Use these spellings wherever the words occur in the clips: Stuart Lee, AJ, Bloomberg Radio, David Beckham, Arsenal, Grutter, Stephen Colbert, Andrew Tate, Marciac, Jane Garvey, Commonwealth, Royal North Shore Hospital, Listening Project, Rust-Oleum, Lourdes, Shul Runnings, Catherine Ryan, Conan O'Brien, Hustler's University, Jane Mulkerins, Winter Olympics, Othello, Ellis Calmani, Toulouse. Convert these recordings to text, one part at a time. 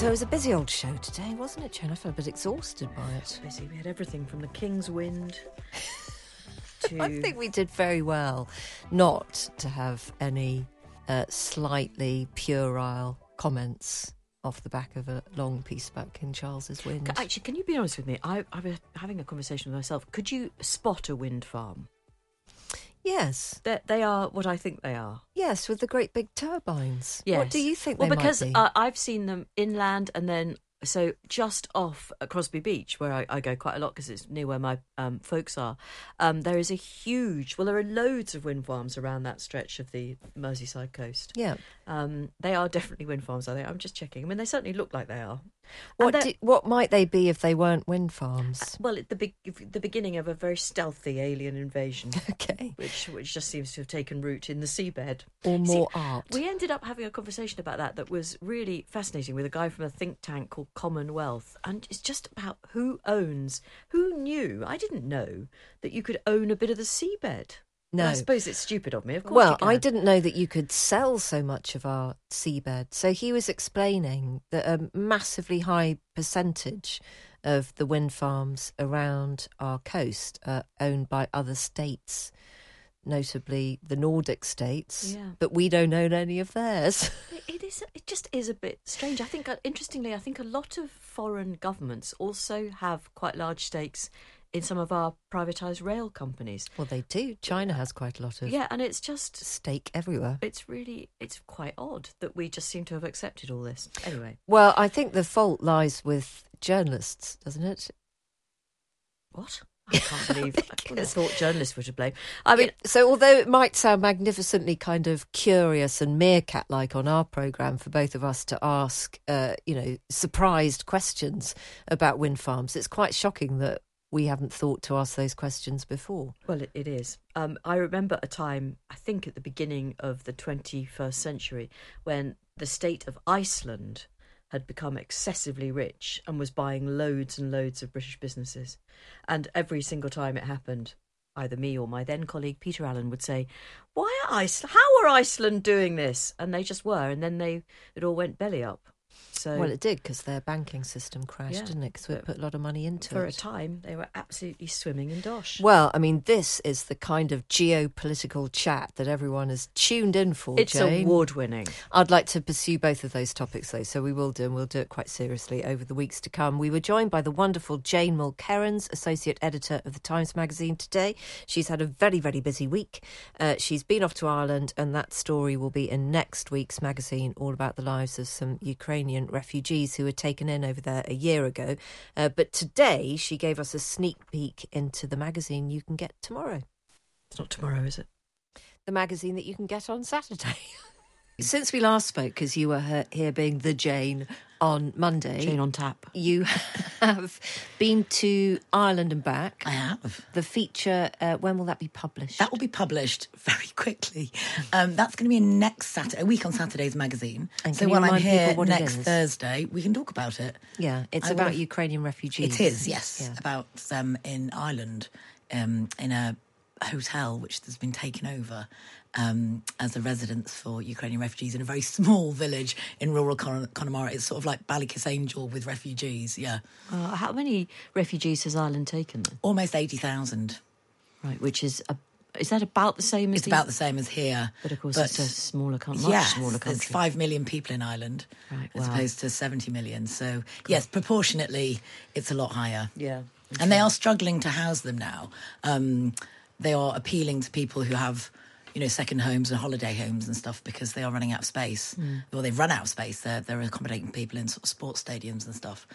It was a busy old show today, wasn't it, Jen? I felt a bit exhausted by it. Busy. We had everything from the King's Wind to... I think we did very well not to have any slightly puerile comments off the back of a long piece about King Charles's wind. Actually, can you be honest with me? I was having a conversation with myself. Could you spot a wind farm? Yes. They are what I think they are. Yes, with the great big turbines. Yes. What do you think they might be? Well, because I've seen them inland and then, so just off Crosby Beach, where I go quite a lot because it's near where my folks are, there is a huge, well, there are loads of wind farms around that stretch of the Merseyside coast. Yeah. They are definitely wind farms, I think. I'm just checking. I mean, they certainly look like they are. What might they be if they weren't wind farms? Well, the beginning of a very stealthy alien invasion. Okay, which just seems to have taken root in the seabed. Or more art. We ended up having a conversation about that was really fascinating with a guy from a think tank called Commonwealth, and it's just about who knew. I didn't know that you could own a bit of the seabed. No. Well, I suppose it's stupid of me, of course. Well, I didn't know that you could sell so much of our seabed. So he was explaining that a massively high percentage of the wind farms around our coast are owned by other states, notably the Nordic states, yeah. But we don't own any of theirs. It just is a bit strange. I think, interestingly, a lot of foreign governments also have quite large stakes in some of our privatised rail companies. Well, they do. China has quite a lot of... Yeah, and it's just... stake everywhere. It's quite odd that we just seem to have accepted all this. Anyway. Well, I think the fault lies with journalists, doesn't it? What? I can't believe... I wouldn't have thought journalists were to blame. I mean... Yeah, so although it might sound magnificently kind of curious and meerkat-like on our programme for both of us to ask, surprised questions about wind farms, it's quite shocking that we haven't thought to ask those questions before. Well, it is. I remember a time, I think at the beginning of the 21st century, when the state of Iceland had become excessively rich and was buying loads and loads of British businesses. And every single time it happened, either me or my then colleague Peter Allen would say, how are Iceland doing this? And they just were. And then it all went belly up. So, well, it did, because their banking system crashed, didn't it? Because we put a lot of money into it. For a time, they were absolutely swimming in dosh. Well, I mean, this is the kind of geopolitical chat that everyone is tuned in for, it's Jane. It's award-winning. I'd like to pursue both of those topics, though, so we will do, and we'll do it quite seriously over the weeks to come. We were joined by the wonderful Jane Mulkerins, Associate Editor of The Times magazine today. She's had a very, very busy week. She's been off to Ireland, and that story will be in next week's magazine, all about the lives of some Ukrainian refugees who were taken in over there a year ago. But today she gave us a sneak peek into the magazine you can get tomorrow. It's not tomorrow, is it? The magazine that you can get on Saturday. Since we last spoke, because you were here being the Jane on Monday. Jane on tap. You have been to Ireland and back. I have. The feature, when will that be published? That will be published very quickly. That's going to be next Saturday, a week on Saturday's magazine. And so while I'm here next Thursday, we can talk about it. Yeah, it's about Ukrainian refugees. It is, yes. Yeah. About them in Ireland, in a hotel which has been taken over as a residence for Ukrainian refugees in a very small village in rural Connemara. It's sort of like Ballykissangel with refugees, yeah. How many refugees has Ireland taken then? Almost 80,000. Right, which is Is that about the same as... It's about the same as here. But of course it's a smaller country. Yes, smaller country. There's 5 million people in Ireland, right, as opposed to 70 million. So, yes, proportionately, it's a lot higher. Yeah. Okay. And they are struggling to house them now. They are appealing to people who have, you know, second homes and holiday homes and stuff, because they are running out of space. Mm. Well, they've run out of space. They're accommodating people in sort of sports stadiums and stuff.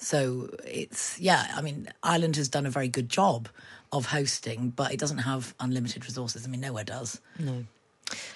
So it's, yeah, I mean, Ireland has done a very good job of hosting, but it doesn't have unlimited resources. I mean, nowhere does. No.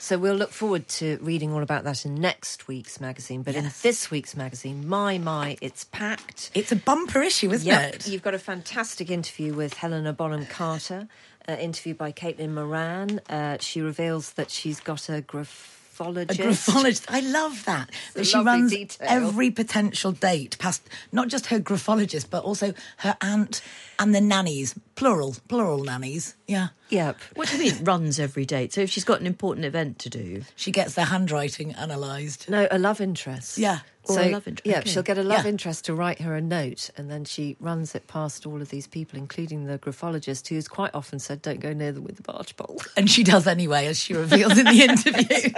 So we'll look forward to reading all about that in next week's magazine. But in this week's magazine, my, it's packed. It's a bumper issue, isn't it? You've got a fantastic interview with Helena Bonham-Carter, interviewed by Caitlin Moran. She reveals that she's got a graphologist. A graphologist. I love that. That she runs every potential date past not just her graphologist, but also her aunt and the nannies. Plural nannies. Yeah. Yep. What do you mean runs every date? So if she's got an important event to do... She gets their handwriting analysed. No, a love interest. Yeah. Or a love interest. Yeah, okay. She'll get a love interest to write her a note, and then she runs it past all of these people, including the graphologist, who's quite often said, don't go near them with the barge pole. And she does anyway, as she reveals in the interview.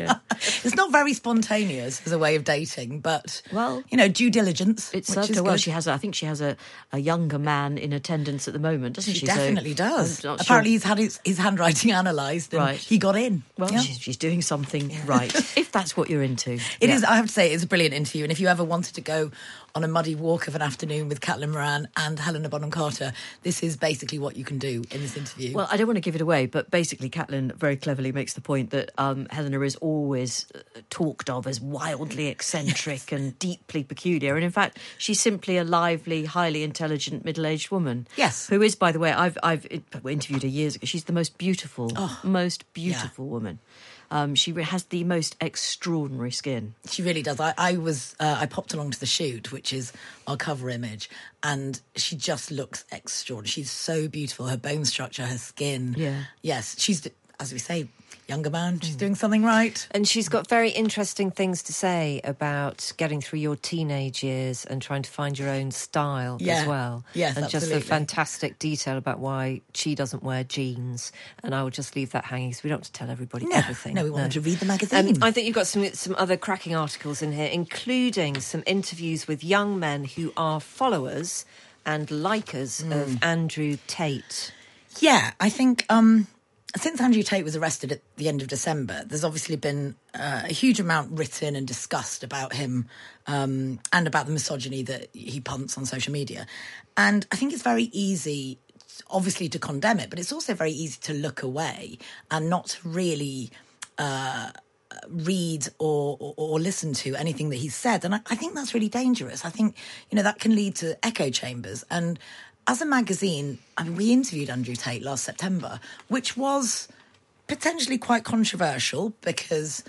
Yeah. It's not very spontaneous as a way of dating, but, well, you know, due diligence. It served her well. She has, I think she has a younger man in attendance at the moment, doesn't she? She definitely does. Apparently he's had his handwriting analysed and he got in. Well, she's doing something right, if that's what you're into. It is, I have to say, it's a brilliant interview. And if you ever wanted to go on a muddy walk of an afternoon with Caitlin Moran and Helena Bonham Carter, this is basically what you can do in this interview. Well, I don't want to give it away, but basically Caitlin very cleverly makes the point that Helena is always talked of as wildly eccentric and deeply peculiar. And in fact, she's simply a lively, highly intelligent middle-aged woman. Yes. Who is, by the way, I've interviewed her years ago. She's the most beautiful woman. She has the most extraordinary skin. She really does. I popped along to the shoot, which is our cover image, and she just looks extraordinary. She's so beautiful. Her bone structure, her skin. Yeah. Yes, she's, as we say, younger man. She's doing something right. And she's got very interesting things to say about getting through your teenage years and trying to find your own style as well. Yes, and absolutely. Just the fantastic detail about why she doesn't wear jeans. And I will just leave that hanging, because we don't have to tell everybody everything. No, we want them to read the magazine. I think you've got some other cracking articles in here, including some interviews with young men who are followers and likers of Andrew Tate. Yeah, I think... Since Andrew Tate was arrested at the end of December, there's obviously been a huge amount written and discussed about him and about the misogyny that he punts on social media. And I think it's very easy, obviously, to condemn it, but it's also very easy to look away and not really read or listen to anything that he's said. And I think that's really dangerous. I think, you know, that can lead to echo chambers. And as a magazine, I mean, we interviewed Andrew Tate last September, which was potentially quite controversial, because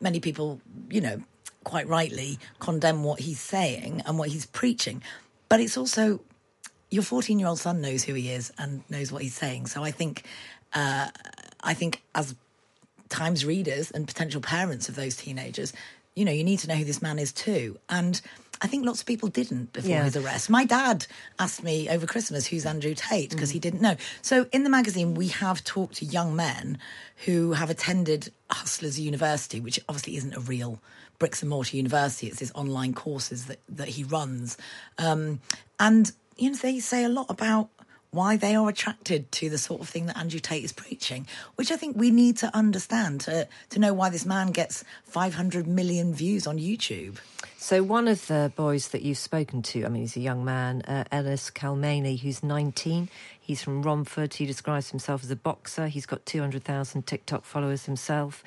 many people, you know, quite rightly condemn what he's saying and what he's preaching. But it's also your 14-year-old son knows who he is and knows what he's saying. So I think as Times readers and potential parents of those teenagers, you know, you need to know who this man is too. And I think lots of people didn't before his arrest. My dad asked me over Christmas, who's Andrew Tate? Because he didn't know. So in the magazine, we have talked to young men who have attended Hustler's University, which obviously isn't a real bricks and mortar university. It's these online courses that he runs. And, you know, they say a lot about why they are attracted to the sort of thing that Andrew Tate is preaching, which I think we need to understand to know why this man gets 500 million views on YouTube. So one of the boys that you've spoken to, I mean, he's a young man, Ellis Calmani, who's 19. He's from Romford. He describes himself as a boxer. He's got 200,000 TikTok followers himself.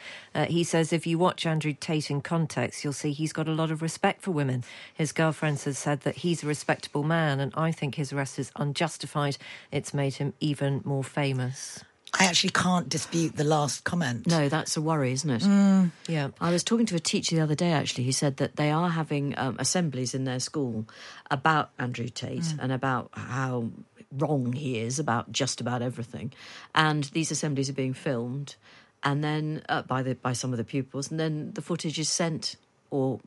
He says if you watch Andrew Tate in context, you'll see he's got a lot of respect for women. His girlfriend has said that he's a respectable man, and I think his arrest is unjustified. It's made him even more famous. I actually can't dispute the last comment. No, that's a worry, isn't it? Yeah. I was talking to a teacher the other day, actually, who said that they are having assemblies in their school about Andrew Tate and about how wrong he is about just about everything. And these assemblies are being filmed and then by some of the pupils, and then the footage is sent or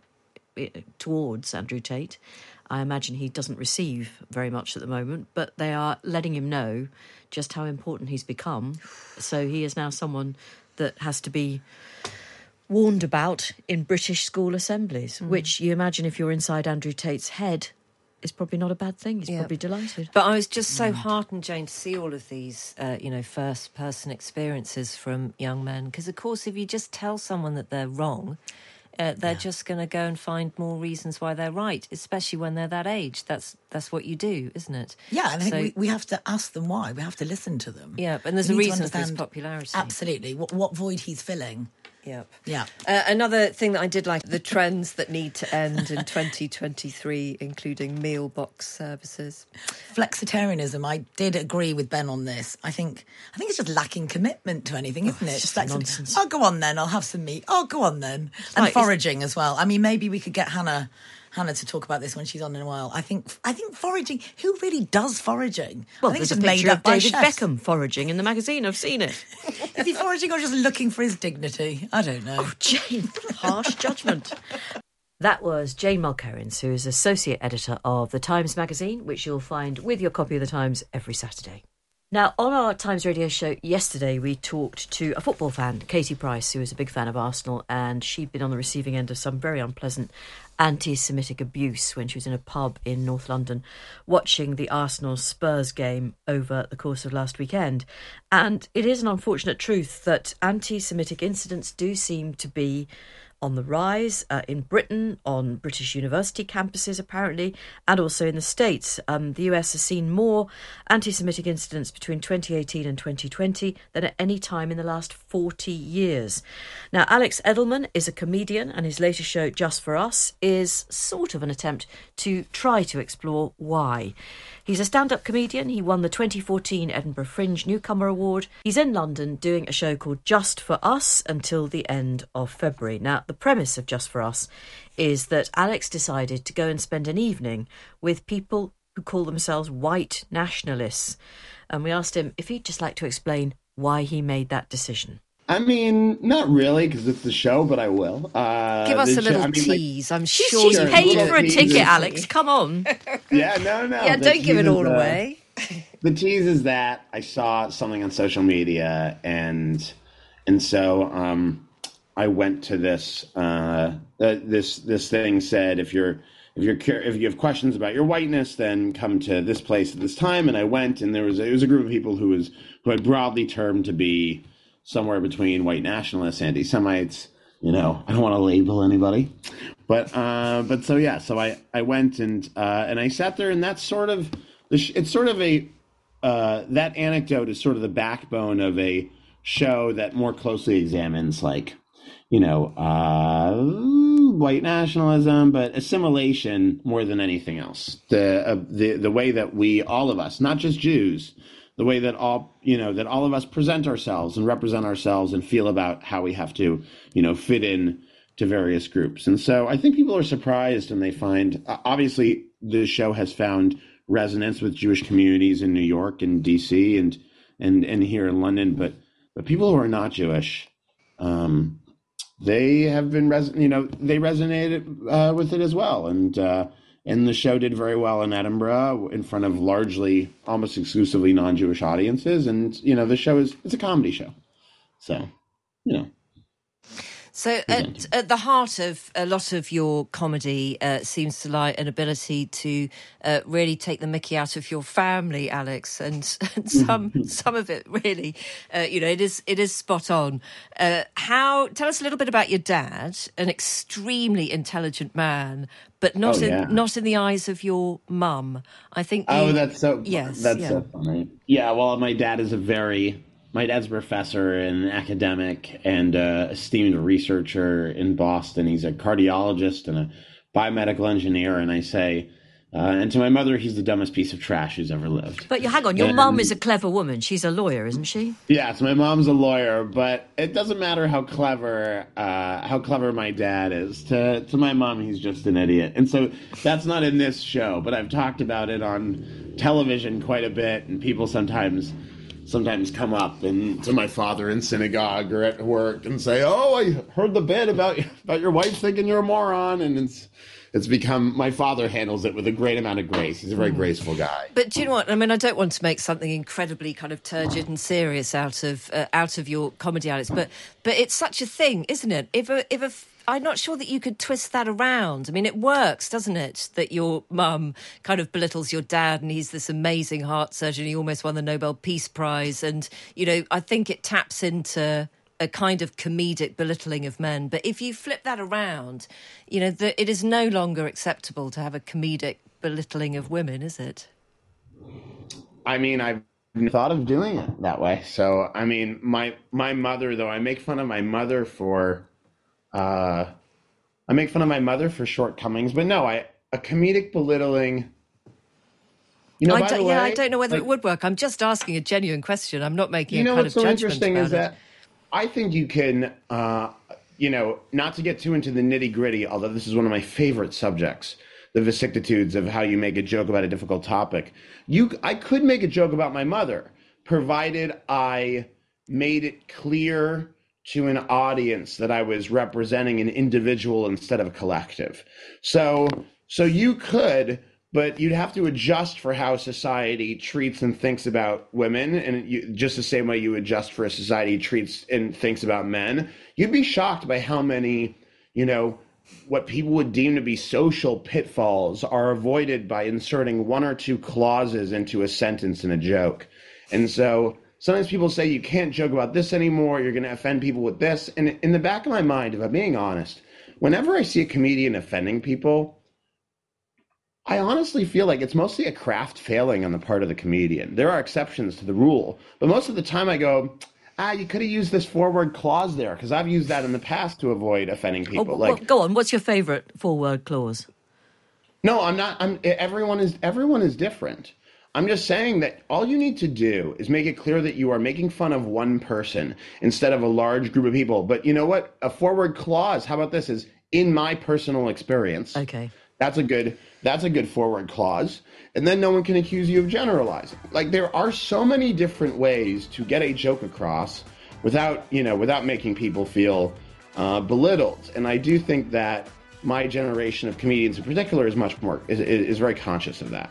towards Andrew Tate. I imagine he doesn't receive very much at the moment, but they are letting him know just how important he's become. So he is now someone that has to be warned about in British school assemblies, which you imagine if you're inside Andrew Tate's head, is probably not a bad thing. He's probably delighted. But I was just so heartened, Jane, to see all of these, first-person experiences from young men. Because, of course, if you just tell someone that they're wrong... they're just going to go and find more reasons why they're right, especially when they're that age. That's what you do, isn't it? Yeah, and I think we have to ask them why. We have to listen to them. Yeah, and there's a reason for his popularity. Absolutely. What void he's filling. Yep. Yeah. Another thing that I did like, the trends that need to end in 2023, including meal box services. Flexitarianism. I did agree with Ben on this. I think it's just lacking commitment to anything, isn't it? It's just nonsense. Oh, go on then. I'll have some meat. Oh, go on then. And foraging as well. I mean, maybe we could get Hannah to talk about this when she's on in a while. I think foraging, who really does foraging? Well, I think there's a picture of David Beckham foraging in the magazine. I've seen it. Is he foraging or just looking for his dignity? I don't know. Oh, Jane, harsh judgment. That was Jane Mulkerins, who is associate editor of The Times magazine, which you'll find with your copy of The Times every Saturday. Now, on our Times Radio show yesterday, we talked to a football fan, Katie Price, who is a big fan of Arsenal, and she'd been on the receiving end of some very unpleasant anti-Semitic abuse when she was in a pub in North London watching the Arsenal-Spurs game over the course of last weekend. And it is an unfortunate truth that anti-Semitic incidents do seem to be on the rise in Britain, on British university campuses apparently, and also in the States. The US has seen more anti-Semitic incidents between 2018 and 2020 than at any time in the last 40 years. Now, Alex Edelman is a comedian, and his latest show, Just For Us, is sort of an attempt to try to explore why. He's a stand-up comedian. He won the 2014 Edinburgh Fringe Newcomer Award. He's in London doing a show called Just For Us until the end of February. Now, the premise of Just For Us is that Alex decided to go and spend an evening with people who call themselves white nationalists. And we asked him if he'd just like to explain why he made that decision. I mean, not really, because it's the show, but I will. Give us a little tease. I'm sure she's paid for a ticket, Alex. Come on. Yeah, no. Yeah, don't give it all away. The tease is that I saw something on social media, and so I went to this this thing said if you have questions about your whiteness, then come to this place at this time. And I went, and it was a group of people who I broadly termed to be somewhere between white nationalists, anti-Semites, I don't want to label anybody, but I went and I sat there, and that's sort of, it's sort of that anecdote is sort of the backbone of a show that more closely examines white nationalism, but assimilation more than anything else. The way that we, all of us, not just Jews, the way that all of us present ourselves and represent ourselves and feel about how we have to, fit in to various groups. And so I think people are surprised, and they find, obviously the show has found resonance with Jewish communities in New York and DC and here in London, but people who are not Jewish, they have been, they resonated with it as well. And the show did very well in Edinburgh in front of largely, almost exclusively non-Jewish audiences. And, the show it's a comedy show. So, So at the heart of a lot of your comedy seems to lie an ability to really take the mickey out of your family, Alex, and some of it really, it is spot on. Tell us a little bit about your dad, an extremely intelligent man, but not in the eyes of your mum. I think. So funny. Yeah, well, my dad is My dad's a professor and academic and esteemed researcher in Boston. He's a cardiologist and a biomedical engineer. And I say, and to my mother, he's the dumbest piece of trash who's ever lived. But hang on, your mum is a clever woman. She's a lawyer, isn't she? Yeah, so my mom's a lawyer, but it doesn't matter how clever my dad is. To my mom, he's just an idiot. And so that's not in this show, but I've talked about it on television quite a bit, and people sometimes sometimes come up and to my father in synagogue or at work and say, "Oh, I heard the bit about your wife thinking you're a moron," and it's become, my father handles it with a great amount of grace. He's a very graceful guy. But do you know what? I mean, I don't want to make something incredibly kind of turgid and serious out of your comedy, Alex. But it's such a thing, isn't it? If I'm not sure that you could twist that around. I mean, it works, doesn't it? That your mum kind of belittles your dad and he's this amazing heart surgeon. He almost won the Nobel Peace Prize. And, you know, I think it taps into a kind of comedic belittling of men. But if you flip that around, you know, it is no longer acceptable to have a comedic belittling of women, is it? I mean, I've thought of doing it that way. So, I mean, my mother, though, I make fun of my mother for... I make fun of my mother for shortcomings, but no, a comedic belittling. You know, I don't know whether it would work. I'm just asking a genuine question. I'm not making a kind of judgment about it. You know what's so interesting is that I think you can, not to get too into the nitty gritty, although this is one of my favorite subjects, the vicissitudes of how you make a joke about a difficult topic. I could make a joke about my mother, provided I made it clear to an audience that I was representing an individual instead of a collective. So you could, but you'd have to adjust for how society treats and thinks about women, and just the same way you adjust for a society treats and thinks about men. You'd be shocked by how many, what people would deem to be social pitfalls are avoided by inserting one or two clauses into a sentence in a joke. And so sometimes people say you can't joke about this anymore, you're going to offend people with this. And in the back of my mind, if I'm being honest, whenever I see a comedian offending people, I honestly feel like it's mostly a craft failing on the part of the comedian. There are exceptions to the rule, but most of the time I go, you could have used this forward clause there, because I've used that in the past to avoid offending people. Go on, what's your favorite forward clause? No, I'm not. Everyone is different. I'm just saying that all you need to do is make it clear that you are making fun of one person instead of a large group of people. But you know what? A forward clause, how about this, is in my personal experience. Okay. That's a good forward clause. And then no one can accuse you of generalizing. Like, there are so many different ways to get a joke across without making people feel belittled. And I do think that my generation of comedians in particular is much more is very conscious of that.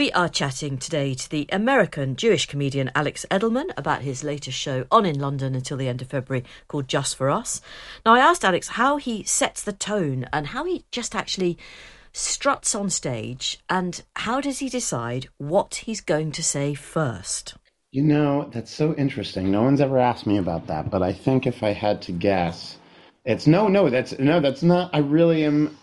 We are chatting today to the American Jewish comedian Alex Edelman about his latest show on in London until the end of February called Just For Us. Now, I asked Alex how he sets the tone and how he just actually struts on stage and how does he decide what he's going to say first? You know, that's so interesting. No one's ever asked me about that, but I think if I had to guess, it's no, that's not. I really am.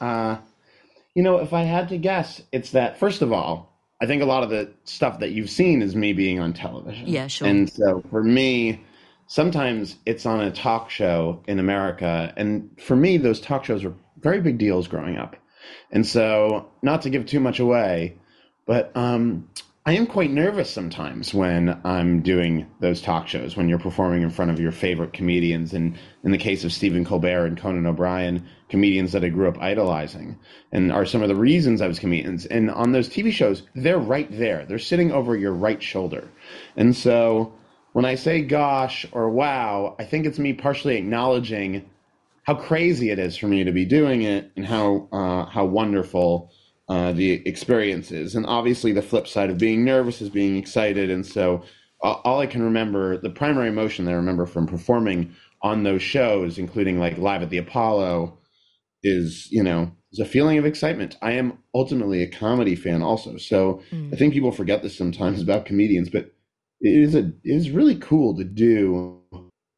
You know, if I had to guess, it's that, first of all, I think a lot of the stuff that you've seen is me being on television. Yeah, sure. And so for me, sometimes it's on a talk show in America. And for me, those talk shows were very big deals growing up. And so, not to give too much away, but I am quite nervous sometimes when I'm doing those talk shows, when you're performing in front of your favorite comedians. And in the case of Stephen Colbert and Conan O'Brien, comedians that I grew up idolizing and are some of the reasons I was comedians. And on those TV shows, they're right there. They're sitting over your right shoulder. And so when I say gosh or wow, I think it's me partially acknowledging how crazy it is for me to be doing it and how wonderful the experiences. And obviously the flip side of being nervous is being excited. And so all I can remember, the primary emotion that I remember from performing on those shows, including like Live at the Apollo, is, you know, is a feeling of excitement. I am ultimately a comedy fan also. So I think people forget this sometimes about comedians, but it is really cool to do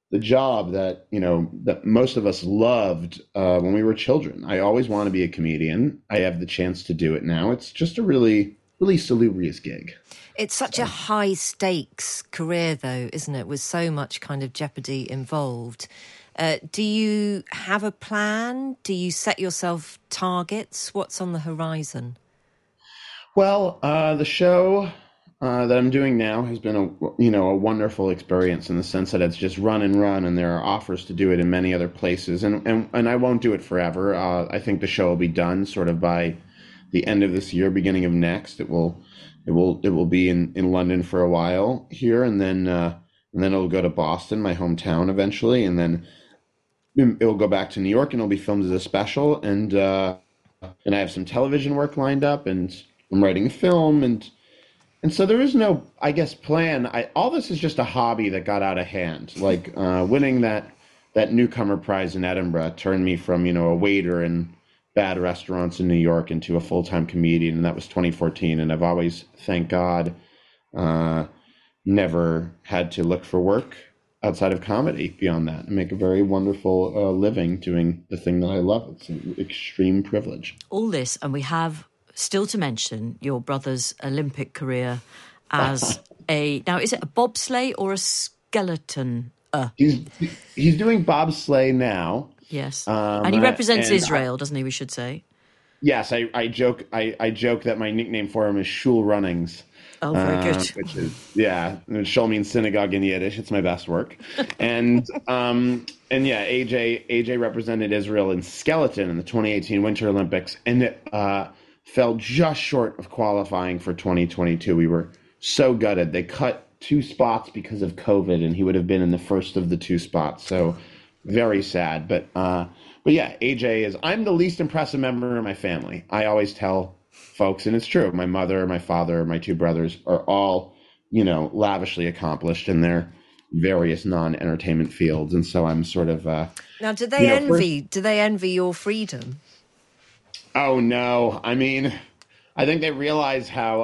the job that, you know, that most of us loved when we were children. I always want to be a comedian. I have the chance to do it now. It's just a really, really salubrious gig. It's such a high stakes career though, isn't it? With so much kind of jeopardy involved. Do you have a plan? Do you set yourself targets? What's on the horizon? Well, the show that I'm doing now has been a wonderful experience in the sense that it's just run, and there are offers to do it in many other places, and I won't do it forever. I think the show will be done sort of by the end of this year, beginning of next. It will be in London for a while here, and then it'll go to Boston, my hometown, eventually, and then it'll go back to New York, and it'll be filmed as a special, and I have some television work lined up, and I'm writing a film, and so there is no, I guess, plan. All this is just a hobby that got out of hand. Like winning that newcomer prize in Edinburgh turned me from, you know, a waiter in bad restaurants in New York into a full-time comedian, and that was 2014. And I've always, thank God, never had to look for work outside of comedy beyond that. I make a very wonderful living doing the thing that I love. It's an extreme privilege. All this, and we have still to mention your brother's Olympic career as now is it a bobsleigh or a skeleton? He's doing bobsleigh now. Yes. And he represents Israel, doesn't he, we should say? Yes, I joke that my nickname for him is Shul Runnings. Oh, very good. Which is, yeah, Shul means synagogue in Yiddish. It's my best work. And yeah, AJ represented Israel in skeleton in the 2018 Winter Olympics, and fell just short of qualifying for 2022. We were so gutted. They cut 2 spots because of COVID, and he would have been in the first of the 2 spots. So very sad. But yeah, AJ is, I'm the least impressive member of my family. I always tell folks, and it's true, my mother, my father, my 2 brothers are all, you know, lavishly accomplished in their various non-entertainment fields. And so I'm sort of... now, do they envy your freedom? Oh, no. I mean, I think they realize how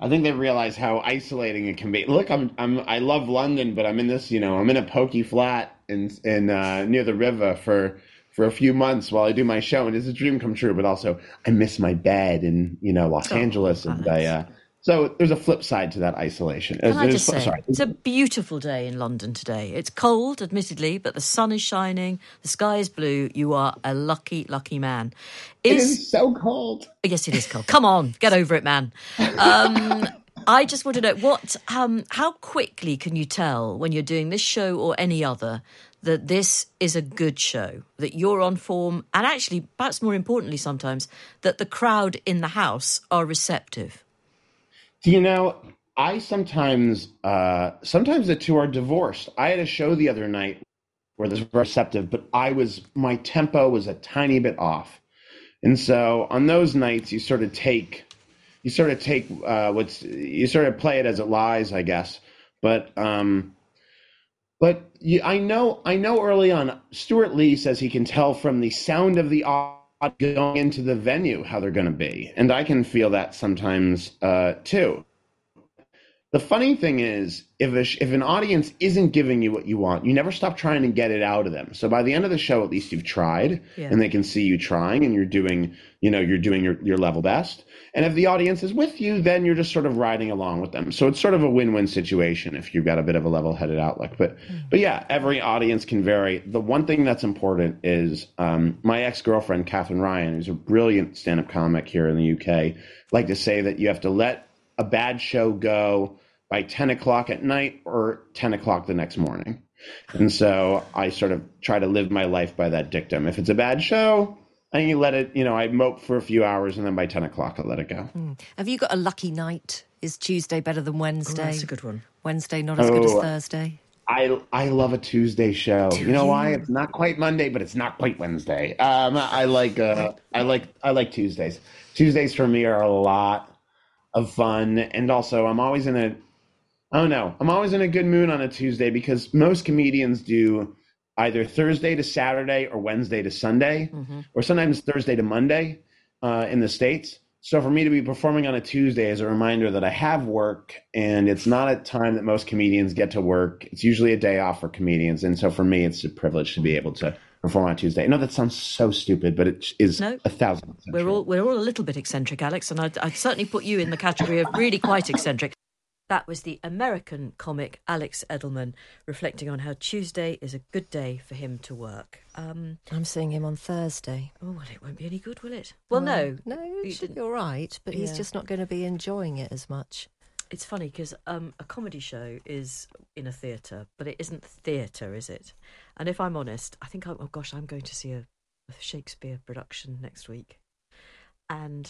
isolating it can be. Look, I love London, but I'm in this, you know, I'm in a pokey flat in near the river for a few months while I do my show, and it's a dream come true. But also, I miss my bed in, you know, Los Angeles, and nice. So there's a flip side to that isolation. It's a beautiful day in London today. It's cold, admittedly, but the sun is shining. The sky is blue. You are a lucky, lucky man. It is so cold. Yes, it is cold. Come on, get over it, man. I just want to know how quickly can you tell when you're doing this show or any other that this is a good show, that you're on form, and actually, perhaps more importantly sometimes, that the crowd in the house are receptive? You know, I sometimes the 2 are divorced. I had a show the other night where this was receptive, but my tempo was a tiny bit off. And so on those nights, you sort of take you sort of take you sort of play it as it lies, I guess. But I know early on, Stuart Lee says he can tell from the sound of the odd going into the venue how they're going to be. And I can feel that sometimes too. The funny thing is, if an audience isn't giving you what you want, you never stop trying to get it out of them. So by the end of the show, at least you've tried, and they can see you trying, and you're doing your level best. And if the audience is with you, then you're just sort of riding along with them. So it's sort of a win-win situation if you've got a bit of a level-headed outlook. But yeah, every audience can vary. The one thing that's important is my ex-girlfriend, Catherine Ryan, who's a brilliant stand-up comic here in the UK, like to say that you have to let a bad show go by 10 o'clock at night or 10 o'clock the next morning. And so I sort of try to live my life by that dictum. If it's a bad show... and you let it, I mope for a few hours, and then by 10 o'clock, I let it go. Have you got a lucky night? Is Tuesday better than Wednesday? Oh, that's a good one. Wednesday not as good as Thursday. I love a Tuesday show. You know why? It's not quite Monday, but it's not quite Wednesday. I like Tuesdays. Tuesdays for me are a lot of fun, and also I'm always in a good mood on a Tuesday because most comedians do either Thursday to Saturday or Wednesday to Sunday, or sometimes Thursday to Monday in the States. So for me to be performing on a Tuesday is a reminder that I have work, and it's not a time that most comedians get to work. It's usually a day off for comedians. And so for me, it's a privilege to be able to perform on Tuesday. I know that sounds so stupid, but it is 1,000%. We're all a little bit eccentric, Alex, and I'd certainly put you in the category of really quite eccentric. That was the American comic Alex Edelman reflecting on how Tuesday is a good day for him to work. I'm seeing him on Thursday. Oh, well, it won't be any good, will it? Well, no, it should be all right, but he's just not going to be enjoying it as much. It's funny because a comedy show is in a theatre, but it isn't theatre, is it? And if I'm honest, I think, I'm going to see a Shakespeare production next week.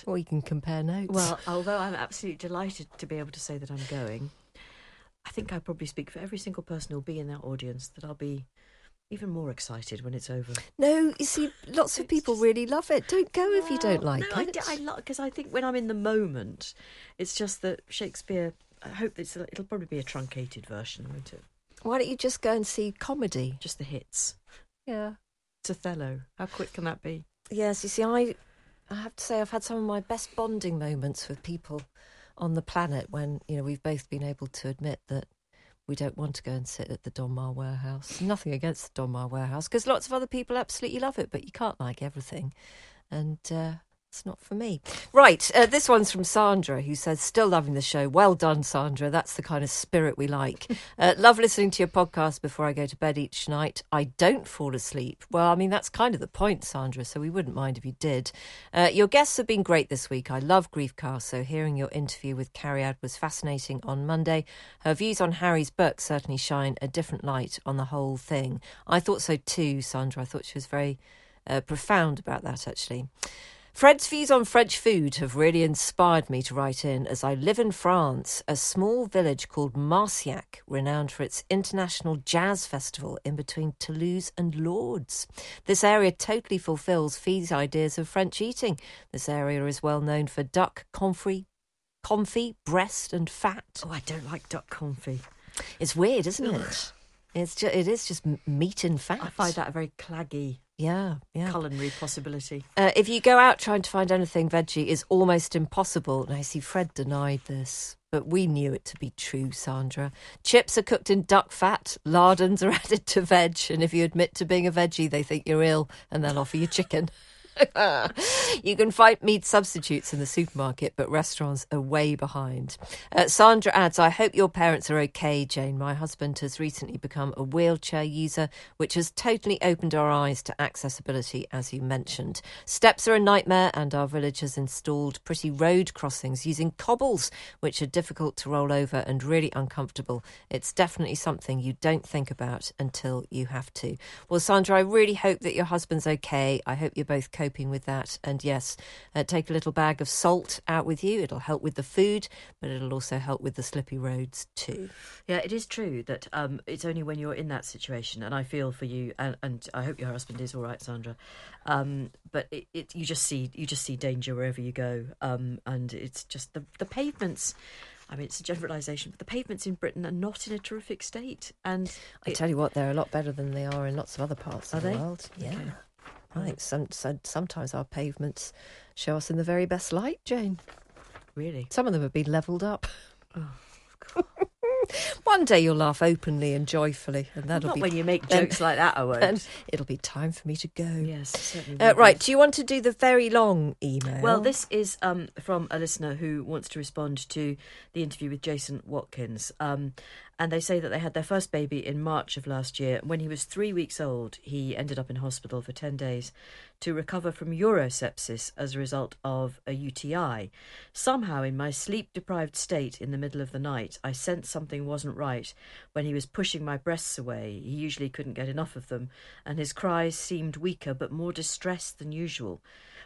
Or you can compare notes. Well, although I'm absolutely delighted to be able to say that I'm going, I think I probably speak for every single person who'll be in that audience that I'll be even more excited when it's over. No, you see, lots of people really love it. Don't go if you don't like it. Because I think when I'm in the moment, it's just that Shakespeare, I hope it'll probably be a truncated version, won't it? Why don't you just go and see comedy? Just the hits. Yeah. It's Othello. How quick can that be? Yes, you see, I have to say I've had some of my best bonding moments with people on the planet when, we've both been able to admit that we don't want to go and sit at the Donmar Warehouse. Nothing against the Donmar Warehouse, because lots of other people absolutely love it, but you can't like everything. And it's not for me. Right, this one's from Sandra, who says, still loving the show. Well done, Sandra. That's the kind of spirit we like. Love listening to your podcast before I go to bed each night. I don't fall asleep. Well, I mean, that's kind of the point, Sandra, so we wouldn't mind if you did. Your guests have been great this week. I love Griefcast, so hearing your interview with Carrie-Ad was fascinating on Monday. Her views on Harry's book certainly shine a different light on the whole thing. I thought so too, Sandra. I thought she was very profound about that, actually. Fred's views on French food have really inspired me to write in, as I live in France, a small village called Marciac, renowned for its international jazz festival in between Toulouse and Lourdes. This area totally fulfills Fee's ideas of French eating. This area is well known for duck confit, breast and fat. Oh, I don't like duck confit. It's weird, isn't it? It is just meat and fat. I find that a very claggy. Yeah. Culinary possibility. If you go out trying to find anything veggie, is almost impossible. And I see Fred denied this, but we knew it to be true, Sandra. Chips are cooked in duck fat, lardons are added to veg, and if you admit to being a veggie, they think you're ill and they'll offer you chicken. You can find meat substitutes in the supermarket, but restaurants are way behind. Sandra adds, I hope your parents are okay, Jane. My husband has recently become a wheelchair user, which has totally opened our eyes to accessibility, as you mentioned. Steps are a nightmare, and our village has installed pretty road crossings using cobbles, which are difficult to roll over and really uncomfortable. It's definitely something you don't think about until you have to. Well, Sandra, I really hope that your husband's okay. I hope you're both coping with that. And yes, take a little bag of salt out with you. It'll help with the food, but it'll also help with the slippy roads too. Yeah, it is true that it's only when you're in that situation, and I feel for you, and I hope your husband is all right, Sandra, but it you just see danger wherever you go, and it's just the pavements. I mean, it's a generalisation, but the pavements in Britain are not in a terrific state. And I tell you what, they're a lot better than they are in lots of other parts of the world. Yeah. Okay. I think sometimes our pavements show us in the very best light, Jane. Really? Some of them have been levelled up. Oh, God. One day you'll laugh openly and joyfully, and that'll not be when you make jokes like that. I won't. It'll be time for me to go. Yes, certainly. Right. Do you want to do the very long email? Well, this is from a listener who wants to respond to the interview with Jason Watkins, and they say that they had their first baby in March of last year. When he was 3 weeks old, he ended up in hospital for 10 days to recover from urosepsis as a result of a UTI. Somehow, in my sleep-deprived state in the middle of the night, I sensed something wasn't right when he was pushing my breasts away. He usually couldn't get enough of them, and his cries seemed weaker but more distressed than usual.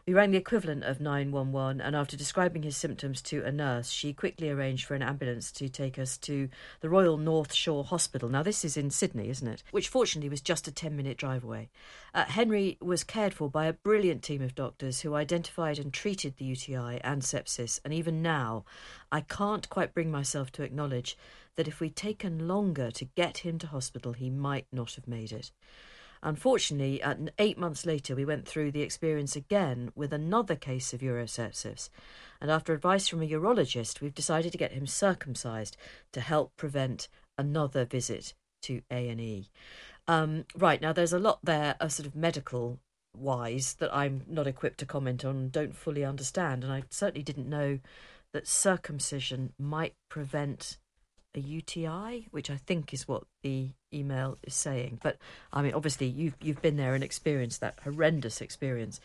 We rang the equivalent of 911, and after describing his symptoms to a nurse, she quickly arranged for an ambulance to take us to the Royal North Shore Hospital. Now, this is in Sydney, isn't it? Which, fortunately, was just a 10-minute drive away. Henry was cared for by a brilliant team of doctors who identified and treated the UTI and sepsis, and even now, I can't quite bring myself to acknowledge that if we'd taken longer to get him to hospital, he might not have made it. Unfortunately, 8 months later, we went through the experience again with another case of urosepsis, and after advice from a urologist, we've decided to get him circumcised to help prevent another visit to A&E. Right, now there's a lot there of sort of medical-wise that I'm not equipped to comment on and don't fully understand, and I certainly didn't know that circumcision might prevent a UTI, which I think is what the email is saying. But I mean, obviously you've been there and experienced that horrendous experience,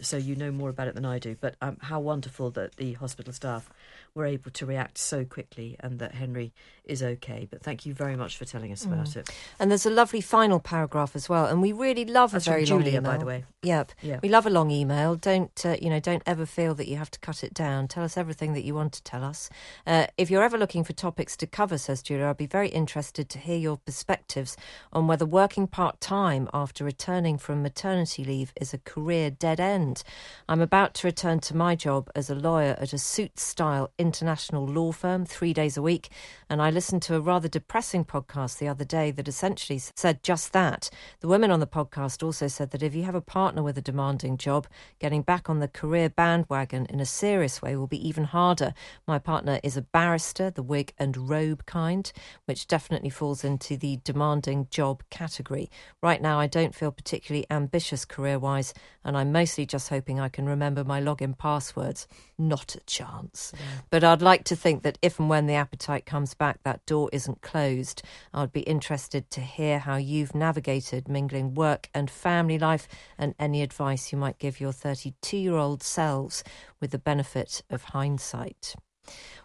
so you know more about it than I do. But how wonderful that the hospital staff were able to react so quickly and that Henry is okay. But thank you very much for telling us about it. And there's a lovely final paragraph as well, and we really love that's a very long Julia, email by the way. Yep. Yeah. We love a long email. Don't don't ever feel that you have to cut it down. Tell us everything that you want to tell us. If you're ever looking for topics to cover, says Julia, I'd be very interested to hear your perspectives on whether working part-time after returning from maternity leave is a career dead end. I'm about to return to my job as a lawyer at a suit-style international law firm 3 days a week, and I listened to a rather depressing podcast the other day that essentially said just that. The women on the podcast also said that if you have a partner with a demanding job, getting back on the career bandwagon in a serious way will be even harder. My partner is a barrister, the wig and robe kind, which definitely falls into the demanding job category. Right now, I don't feel particularly ambitious career-wise, and I'm mostly just hoping I can remember my login passwords. Not a chance. Yeah. But I'd like to think that if and when the appetite comes back, that door isn't closed. I'd be interested to hear how you've navigated mingling work and family life, and any advice you might give your 32-year-old selves with the benefit of hindsight.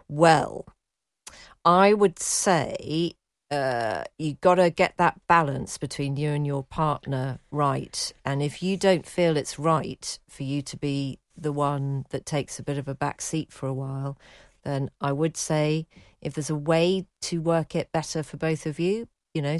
Well, I would say you got to get that balance between you and your partner right. And if you don't feel it's right for you to be the one that takes a bit of a back seat for a while, then I would say if there's a way to work it better for both of you,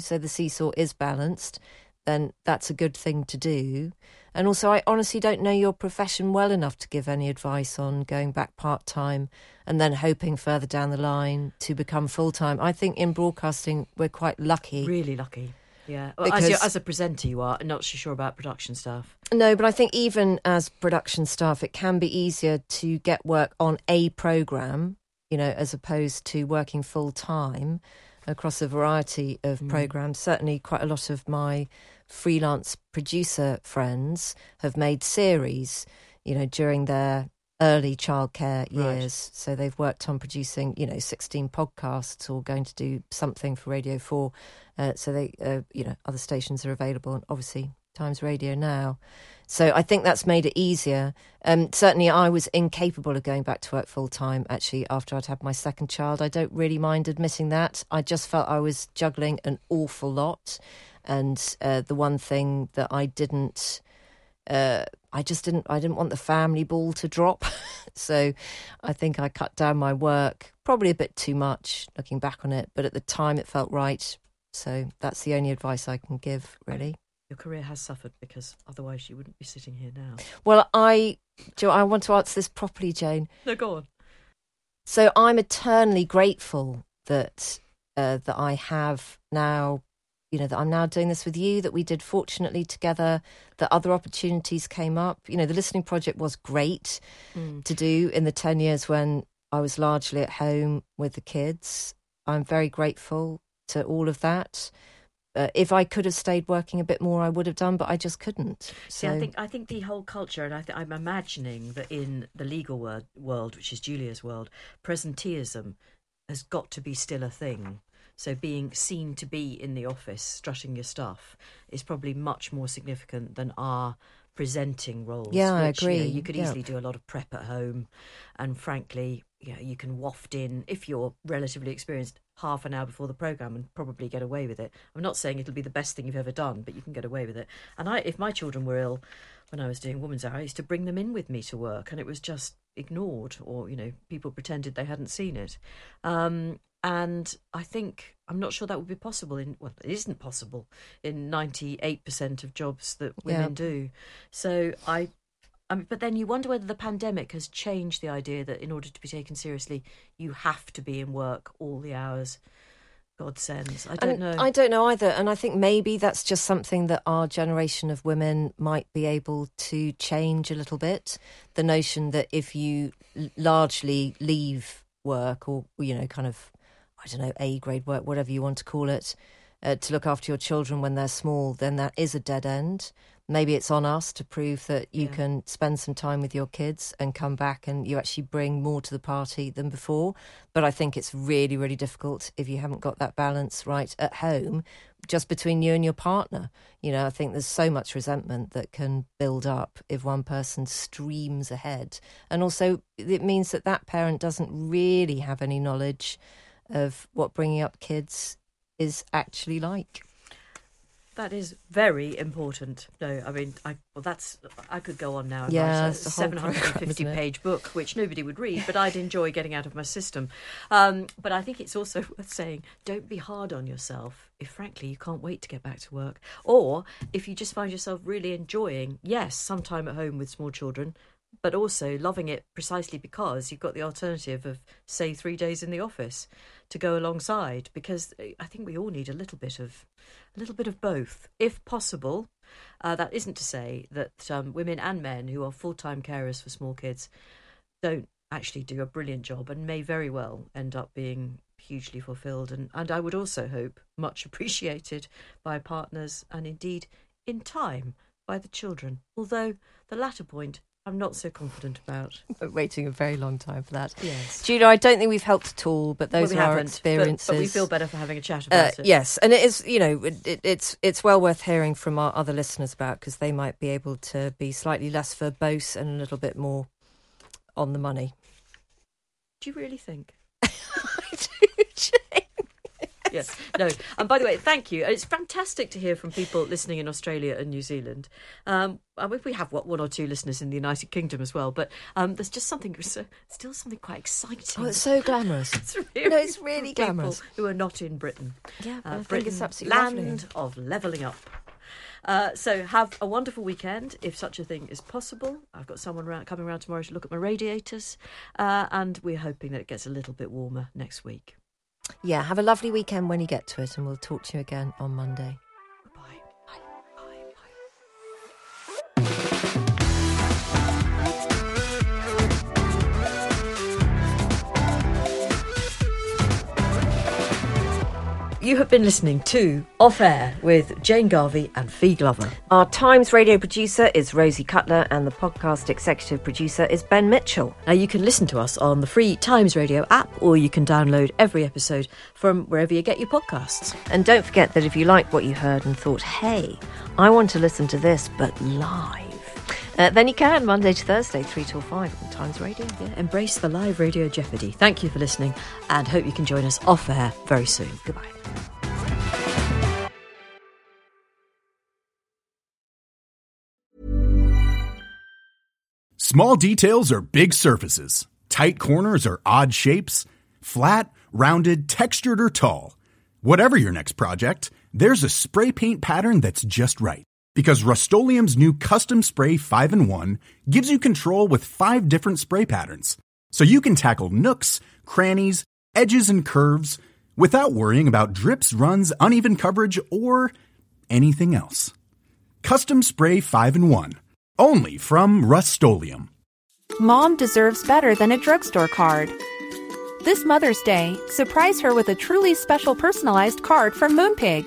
so the seesaw is balanced, then that's a good thing to do. And also, I honestly don't know your profession well enough to give any advice on going back part-time and then hoping further down the line to become full-time. I think in broadcasting, we're quite lucky. Really lucky. Yeah, well, because as a presenter you are, I'm not so sure about production staff. No, but I think even as production staff, it can be easier to get work on a programme, as opposed to working full-time across a variety of programmes. Certainly quite a lot of my freelance producer friends have made series, during their early childcare years. Right. So they've worked on producing, 16 podcasts or going to do something for Radio 4. So they, other stations are available, and obviously Times Radio now. So I think that's made it easier. Certainly I was incapable of going back to work full time, actually, after I'd had my second child. I don't really mind admitting that. I just felt I was juggling an awful lot. And the one thing that I didn't I didn't want the family ball to drop. So I think I cut down my work, probably a bit too much looking back on it. But at the time, it felt right. So that's the only advice I can give, really. Your career has suffered because otherwise you wouldn't be sitting here now. Well, I want to answer this properly, Jane. No, go on. So I'm eternally grateful that that I have now, you know, that I'm now doing this with you, that we did Fortunately together, that other opportunities came up. You know, the listening project was great to do in the 10 years when I was largely at home with the kids. I'm very grateful to all of that. If I could have stayed working a bit more, I would have done, but I just couldn't. So yeah, I think the whole culture, and I'm imagining that in the legal world, which is Julia's world, presenteeism has got to be still a thing. So being seen to be in the office, strutting your stuff, is probably much more significant than our presenting roles. Yeah, which, I agree. You know, you could easily do a lot of prep at home, and frankly, you know, you can waft in if you're relatively experienced half an hour before the programme and probably get away with it. I'm not saying it'll be the best thing you've ever done, but you can get away with it. And if my children were ill when I was doing Woman's Hour, I used to bring them in with me to work, and it was just ignored, or, you know, people pretended they hadn't seen it. And I think, I'm not sure that would be possible it isn't possible in 98% of jobs that women do. So but then you wonder whether the pandemic has changed the idea that in order to be taken seriously, you have to be in work all the hours God sends. I don't know. I don't know either. And I think maybe that's just something that our generation of women might be able to change a little bit. The notion that if you largely leave work, or, you know, kind of, I don't know, A-grade work, whatever you want to call it, to look after your children when they're small, then that is a dead end. Maybe it's on us to prove that you can spend some time with your kids and come back and you actually bring more to the party than before. But I think it's really, really difficult if you haven't got that balance right at home, just between you and your partner. You know, I think there's so much resentment that can build up if one person streams ahead. And also it means that that parent doesn't really have any knowledge of what bringing up kids is actually like. That is very important. No, I mean, I could go on now and write a 750-page book, which nobody would read, but I'd enjoy getting out of my system. But I think it's also worth saying, don't be hard on yourself if, frankly, you can't wait to get back to work. Or if you just find yourself really enjoying, some time at home with small children, but also loving it precisely because you've got the alternative of, say, 3 days in the office to go alongside, because I think we all need a little bit of both, if possible. That isn't to say that women and men who are full-time carers for small kids don't actually do a brilliant job and may very well end up being hugely fulfilled and I would also hope much appreciated by partners and indeed in time by the children. Although the latter point I'm not so confident about. But waiting a very long time for that. Yes. Julia, I don't think we've helped at all, but those are our experiences. But we feel better for having a chat about it. Yes, and it is, you know, it's well worth hearing from our other listeners about, because they might be able to be slightly less verbose and a little bit more on the money. Do you really think? I do, Jane. Yes. No. And by the way, thank you. It's fantastic to hear from people listening in Australia and New Zealand. We have one or two listeners in the United Kingdom as well, but there's just something quite exciting. Oh, it's so glamorous. It's really glamorous. Who are not in Britain? Yeah, I think it's absolutely lovely. Land of levelling up. So have a wonderful weekend, if such a thing is possible. I've got someone coming around tomorrow to look at my radiators, and we're hoping that it gets a little bit warmer next week. Yeah, have a lovely weekend when you get to it, and we'll talk to you again on Monday. Bye. Bye. Bye. Bye. You have been listening to Off Air with Jane Garvey and Fee Glover. Our Times Radio producer is Rosie Cutler, and the podcast executive producer is Ben Mitchell. Now, you can listen to us on the free Times Radio app, or you can download every episode from wherever you get your podcasts. And don't forget that if you liked what you heard and thought, hey, I want to listen to this, but live, then you can, Monday to Thursday, 3 till 5 on Times Radio. Yeah, embrace the live radio jeopardy. Thank you for listening, and hope you can join us off air very soon. Goodbye. Small details or big surfaces, tight corners or odd shapes, flat, rounded, textured, or tall. Whatever your next project, there's a spray paint pattern that's just right. Because Rust-Oleum's new Custom Spray 5-in-1 gives you control with 5 different spray patterns. So you can tackle nooks, crannies, edges, and curves without worrying about drips, runs, uneven coverage, or anything else. Custom Spray 5-in-1. Only from Rust-Oleum. Mom deserves better than a drugstore card. This Mother's Day, surprise her with a truly special personalized card from Moonpig.